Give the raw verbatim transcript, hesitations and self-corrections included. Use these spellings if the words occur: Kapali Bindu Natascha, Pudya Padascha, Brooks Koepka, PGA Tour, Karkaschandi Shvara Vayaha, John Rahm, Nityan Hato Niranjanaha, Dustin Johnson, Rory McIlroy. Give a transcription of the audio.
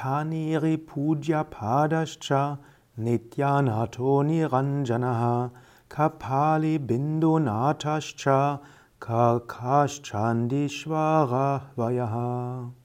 Taniri Pudya Padascha Nityan Hato Niranjanaha Kapali Bindu Natascha Karkaschandi Shvara Vayaha.